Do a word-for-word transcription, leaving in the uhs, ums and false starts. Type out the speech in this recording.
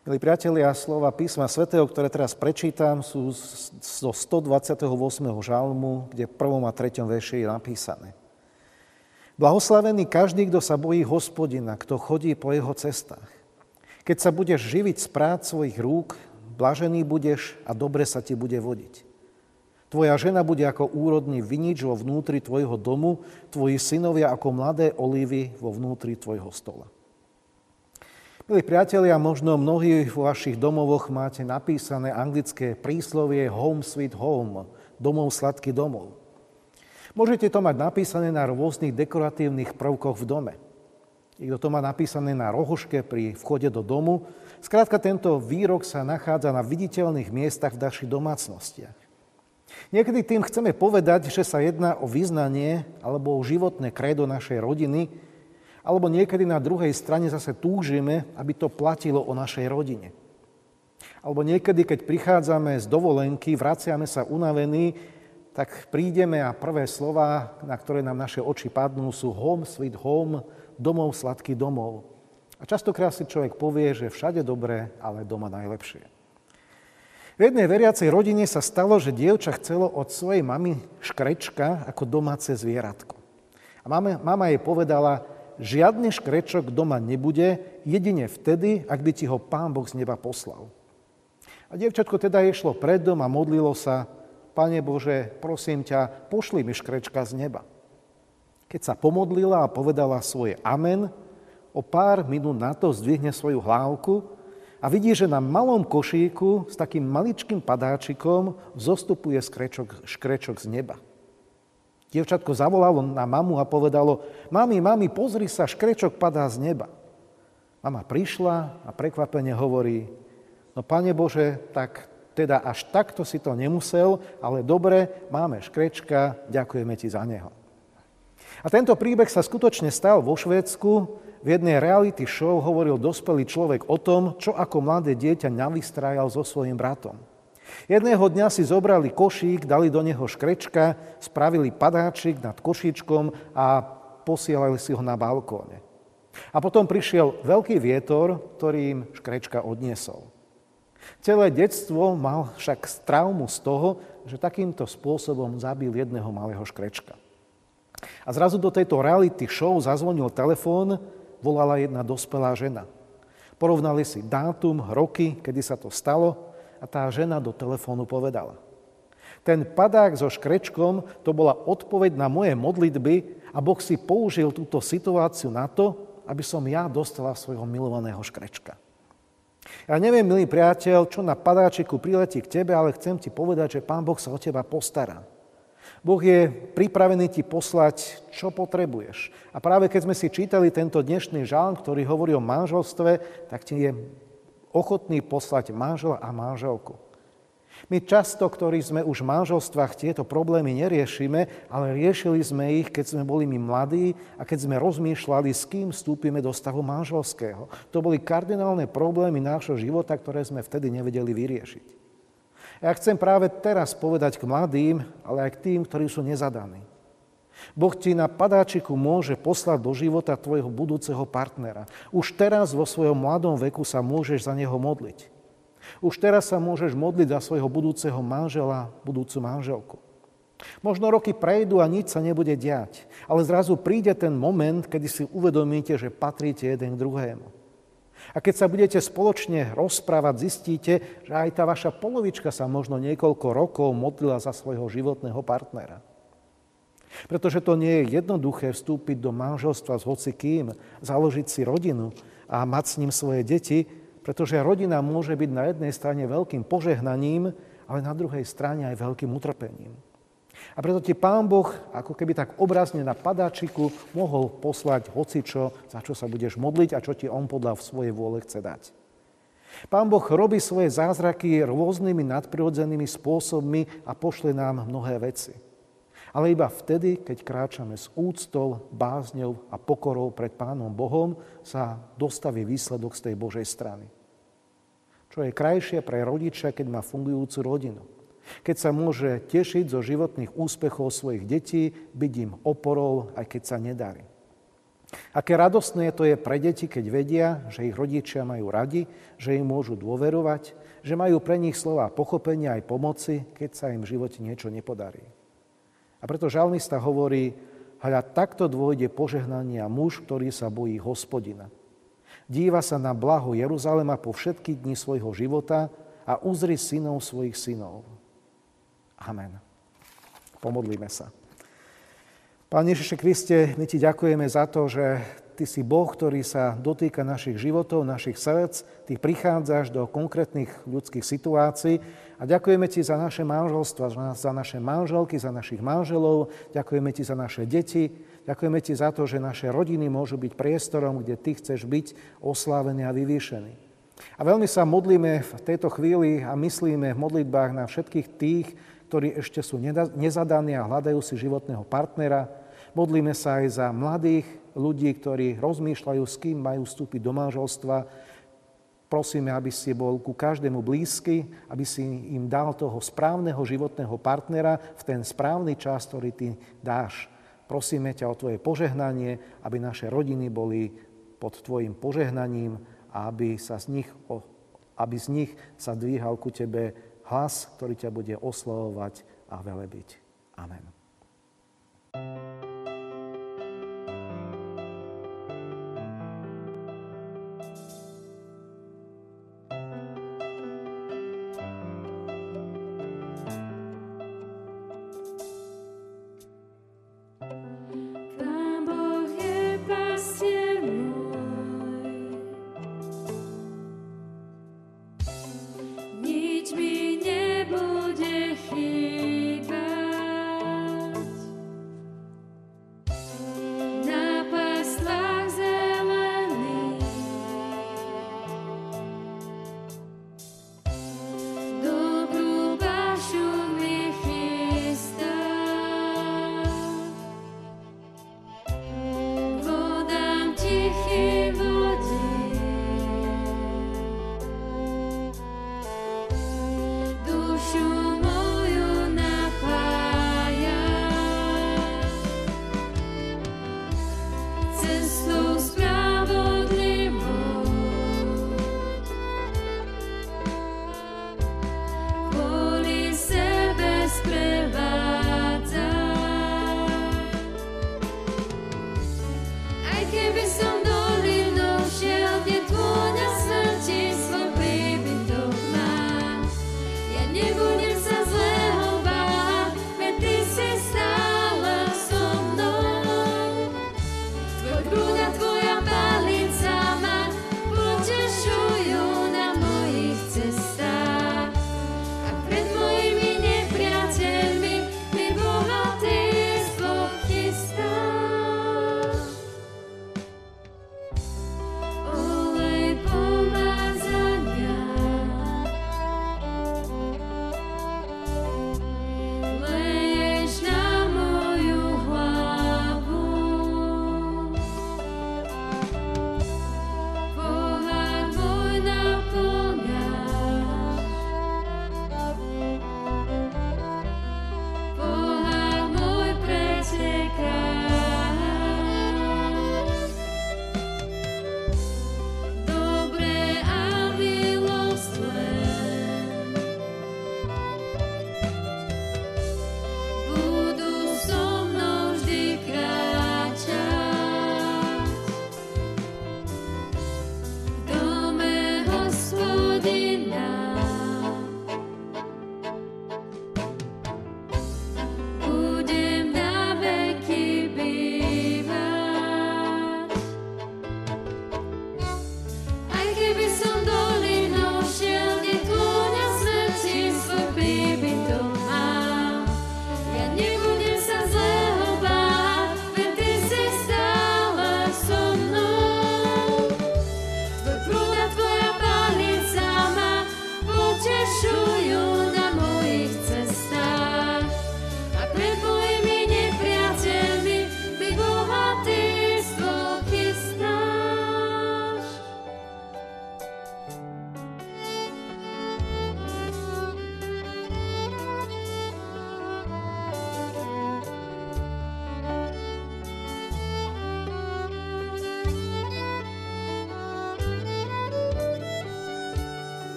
Milí priatelia, slova písma svätého, ktoré teraz prečítam, sú zo stodvadsiateho ôsmeho žalmu, kde v prvom a treťom verši je napísané. Blahoslavený každý, kto sa bojí Hospodina, kto chodí po jeho cestách. Keď sa budeš živiť z prác svojich rúk, blažený budeš a dobre sa ti bude vodiť. Tvoja žena bude ako úrodný vinič vo vnútri tvojho domu, tvoji synovia ako mladé olivy vo vnútri tvojho stola. Milí priatelia, možno mnohí vo vašich domovoch máte napísané anglické príslovie Home Sweet Home, domov sladký domov. Môžete to mať napísané na rôznych dekoratívnych prvkoch v dome. Niekto to má napísané na rohoške pri vchode do domu. Skrátka, tento výrok sa nachádza na viditeľných miestach v našich domácnostiach. Niekedy tým chceme povedať, že sa jedná o vyznanie alebo o životné kredo našej rodiny, alebo niekedy na druhej strane zase túžime, aby to platilo o našej rodine. Alebo niekedy, keď prichádzame z dovolenky, vraciame sa unavení, tak prídeme a prvé slova, na ktoré nám naše oči padnú, sú home sweet home, domov sladký domov. A častokrát si človek povie, že všade dobré, ale doma najlepšie. V jednej veriacej rodine sa stalo, že dievča chcelo od svojej mamy škrečka ako domáce zvieratko. A mama, mama jej povedala, žiadny škrečok doma nebude, jedine vtedy, ak by ti ho Pán Boh z neba poslal. A dievčatko teda išlo pred dom a modlilo sa, Pane Bože, prosím ťa, pošli mi škrečka z neba. Keď sa pomodlila a povedala svoje amen, o pár minút na to zdvihne svoju hlávku a vidí, že na malom košíku s takým maličkým padáčikom zostupuje škrečok, škrečok z neba. Dievčatko zavolalo na mamu a povedalo, mami, mami, pozri sa, škrečok padá z neba. Mama prišla a prekvapene hovorí, no Pane Bože, tak teda až takto si to nemusel, ale dobre, máme škrečka, ďakujeme ti za neho. A tento príbeh sa skutočne stal vo Švédsku. V jednej reality show hovoril dospelý človek o tom, čo ako mladé dieťa navystrájal so svojím bratom. Jedného dňa si zobrali košík, dali do neho škrečka, spravili padáčik nad košíčkom a posielali si ho na balkóne. A potom prišiel veľký vietor, ktorým škrečka odniesol. Celé detstvo mal však traumu z toho, že takýmto spôsobom zabil jedného malého škrečka. A zrazu do tejto reality show zazvonil telefón, volala jedna dospelá žena. Porovnali si dátum, roky, kedy sa to stalo a tá žena do telefónu povedala. Ten padák so škrečkom, to bola odpoveď na moje modlitby a Boh si použil túto situáciu na to, aby som ja dostala svojho milovaného škrečka. Ja neviem, milý priateľ, čo na padáčiku priletí k tebe, ale chcem ti povedať, že Pán Boh sa o teba postará. Boh je pripravený ti poslať, čo potrebuješ. A práve keď sme si čítali tento dnešný žalm, ktorý hovorí o manželstve, tak ti je ochotný poslať manžela a manželku. My často, ktorí sme už v manželstvách, tieto problémy neriešime, ale riešili sme ich, keď sme boli my mladí a keď sme rozmýšľali, s kým vstúpime do stavu manželského. To boli kardinálne problémy nášho života, ktoré sme vtedy nevedeli vyriešiť. Ja chcem práve teraz povedať k mladým, ale aj k tým, ktorí sú nezadaní. Boh ti na padáčiku môže poslať do života tvojho budúceho partnera. Už teraz vo svojom mladom veku sa môžeš za neho modliť. Už teraz sa môžeš modliť za svojho budúceho manžela, budúcu manželku. Možno roky prejdú a nič sa nebude diať, ale zrazu príde ten moment, kedy si uvedomíte, že patríte jeden k druhému. A keď sa budete spoločne rozprávať, zistíte, že aj tá vaša polovička sa možno niekoľko rokov modlila za svojho životného partnera. Pretože to nie je jednoduché vstúpiť do manželstva s hocikým, založiť si rodinu a mať s ním svoje deti, pretože rodina môže byť na jednej strane veľkým požehnaním, ale na druhej strane aj veľkým utrpením. A preto ti Pán Boh, ako keby tak obrazne na padáčiku, mohol poslať hocičo, za čo sa budeš modliť a čo ti on podľa v svojej vôle chce dať. Pán Boh robí svoje zázraky rôznymi nadprirodzenými spôsobmi a pošle nám mnohé veci. Ale iba vtedy, keď kráčame s úctou, bázňou a pokorou pred Pánom Bohom, sa dostaví výsledok z tej Božej strany. Čo je krajšie pre rodiča, keď má fungujúcu rodinu? Keď sa môže tešiť zo životných úspechov svojich detí, byť im oporou, aj keď sa nedarí. Aké radostné to je pre deti, keď vedia, že ich rodičia majú radi, že im môžu dôverovať, že majú pre nich slová pochopenia aj pomoci, keď sa im v živote niečo nepodarí. A preto žalmista hovorí, hľa takto dôjde požehnania muž, ktorý sa bojí Hospodina. Díva sa na blaho Jeruzalema po všetky dni svojho života a uzri synov svojich synov. Amen. Pomodlíme sa. Pán Ježiši Kriste, my Ti ďakujeme za to, že Ty si Boh, ktorý sa dotýka našich životov, našich srdc. Ty prichádzaš do konkrétnych ľudských situácií. A ďakujeme Ti za naše manželstva, za naše manželky, za našich manželov. Ďakujeme Ti za naše deti. Ďakujeme Ti za to, že naše rodiny môžu byť priestorom, kde Ty chceš byť oslávený a vyvýšený. A veľmi sa modlíme v tejto chvíli a myslíme v modlitbách na všetkých tých, ktorí ešte sú nezadaní a hľadajú si životného partnera. Modlíme sa aj za mladých ľudí, ktorí rozmýšľajú, s kým majú vstúpiť do manželstva. Prosíme, aby si bol ku každému blízky, aby si im dal toho správneho životného partnera v ten správny čas, ktorý Ty dáš. Prosíme ťa o Tvoje požehnanie, aby naše rodiny boli pod Tvojim požehnaním a aby sa z nich, aby z nich sa dvíhal ku Tebe hlas, ktorý ťa bude oslavovať a velebiť. Amen.